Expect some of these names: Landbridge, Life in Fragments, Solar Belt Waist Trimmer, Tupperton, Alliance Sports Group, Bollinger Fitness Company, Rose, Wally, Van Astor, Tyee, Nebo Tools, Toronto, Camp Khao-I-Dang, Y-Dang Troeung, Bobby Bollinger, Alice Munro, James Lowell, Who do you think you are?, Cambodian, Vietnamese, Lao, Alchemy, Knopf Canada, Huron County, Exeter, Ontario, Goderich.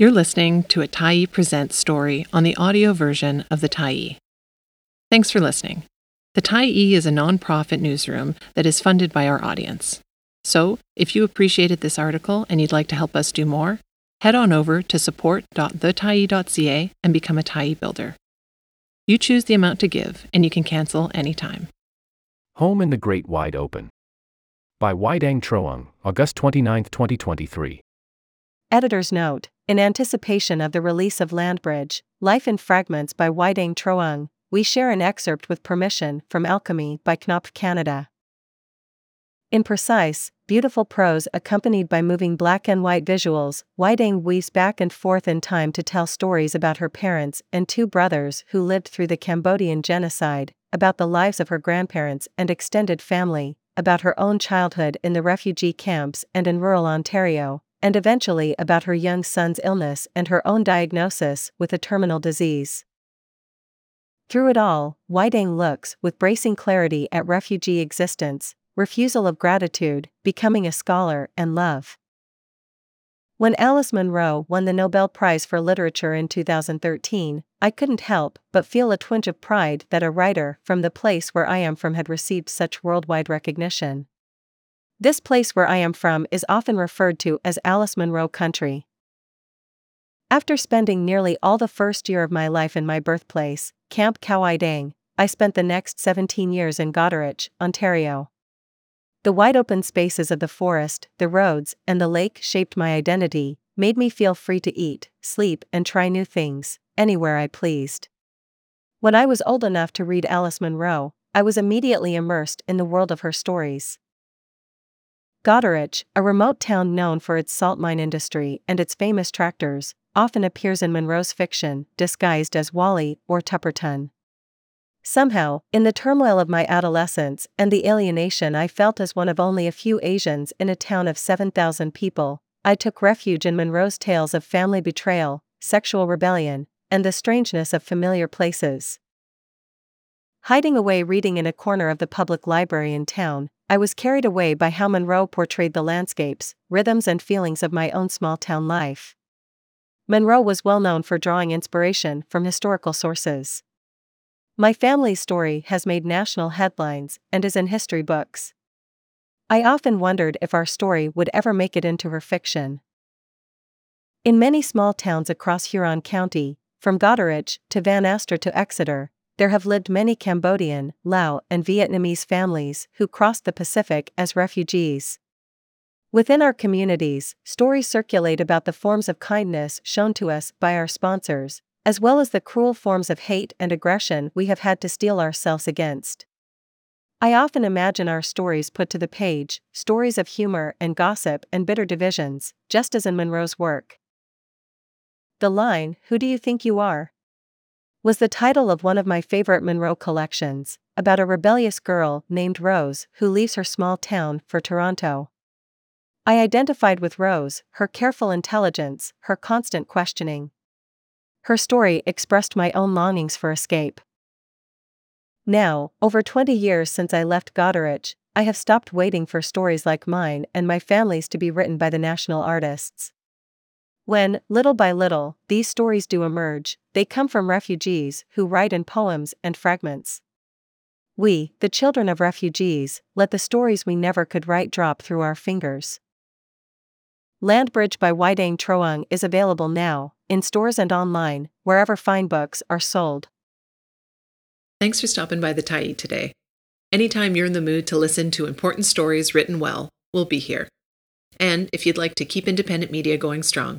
You're listening to a Tyee Presents story on the audio version of the Tyee. Thanks for listening. The Tyee is a nonprofit newsroom that is funded by our audience. So, if you appreciated this article and you'd like to help us do more, head on over to support.thetyee.ca and become a Tyee builder. You choose the amount to give, and you can cancel anytime. Home in the Great Wide Open. By Y-Dang Troeung, August 29, 2023. Editor's note: in anticipation of the release of Landbridge, Life in Fragments by Y-Dang Troeung, we share an excerpt with permission from Alchemy by Knopf Canada. In precise, beautiful prose accompanied by moving black and white visuals, Y-Dang weaves back and forth in time to tell stories about her parents and two brothers who lived through the Cambodian genocide, about the lives of her grandparents and extended family, about her own childhood in the refugee camps and in rural Ontario, and eventually about her young son's illness and her own diagnosis with a terminal disease. Through it all, Y-Dang looks with bracing clarity at refugee existence, refusal of gratitude, becoming a scholar, and love. When Alice Munro won the Nobel Prize for Literature in 2013, I couldn't help but feel a twinge of pride that a writer from the place where I am from had received such worldwide recognition. This place where I am from is often referred to as Alice Munro country. After spending nearly all the first year of my life in my birthplace, Camp Khao-I-Dang, I spent the next 17 years in Goderich, Ontario. The wide-open spaces of the forest, the roads, and the lake shaped my identity, made me feel free to eat, sleep, and try new things, anywhere I pleased. When I was old enough to read Alice Munro, I was immediately immersed in the world of her stories. Goderich, a remote town known for its salt mine industry and its famous tractors, often appears in Munro's fiction, disguised as Wally or Tupperton. Somehow, in the turmoil of my adolescence and the alienation I felt as one of only a few Asians in a town of 7,000 people, I took refuge in Munro's tales of family betrayal, sexual rebellion, and the strangeness of familiar places. Hiding away reading in a corner of the public library in town, I was carried away by how Munro portrayed the landscapes, rhythms, and feelings of my own small-town life. Munro was well known for drawing inspiration from historical sources. My family's story has made national headlines and is in history books. I often wondered if our story would ever make it into her fiction. In many small towns across Huron County, from Goderich to Van Astor to Exeter, there have lived many Cambodian, Lao, and Vietnamese families who crossed the Pacific as refugees. Within our communities, stories circulate about the forms of kindness shown to us by our sponsors, as well as the cruel forms of hate and aggression we have had to steel ourselves against. I often imagine our stories put to the page, stories of humor and gossip and bitter divisions, just as in Munro's work. The line, "Who do you think you are?" was the title of one of my favorite Munro collections, about a rebellious girl named Rose who leaves her small town for Toronto. I identified with Rose, her careful intelligence, her constant questioning. Her story expressed my own longings for escape. Now, over 20 years since I left Goderich, I have stopped waiting for stories like mine and my family's to be written by the national artists. When, little by little, these stories do emerge, they come from refugees who write in poems and fragments. We, the children of refugees, let the stories we never could write drop through our fingers. Landbridge by Y-Dang Troeung is available now, in stores and online, wherever fine books are sold. Thanks for stopping by the Tyee today. Anytime you're in the mood to listen to important stories written well, we'll be here. And if you'd like to keep independent media going strong,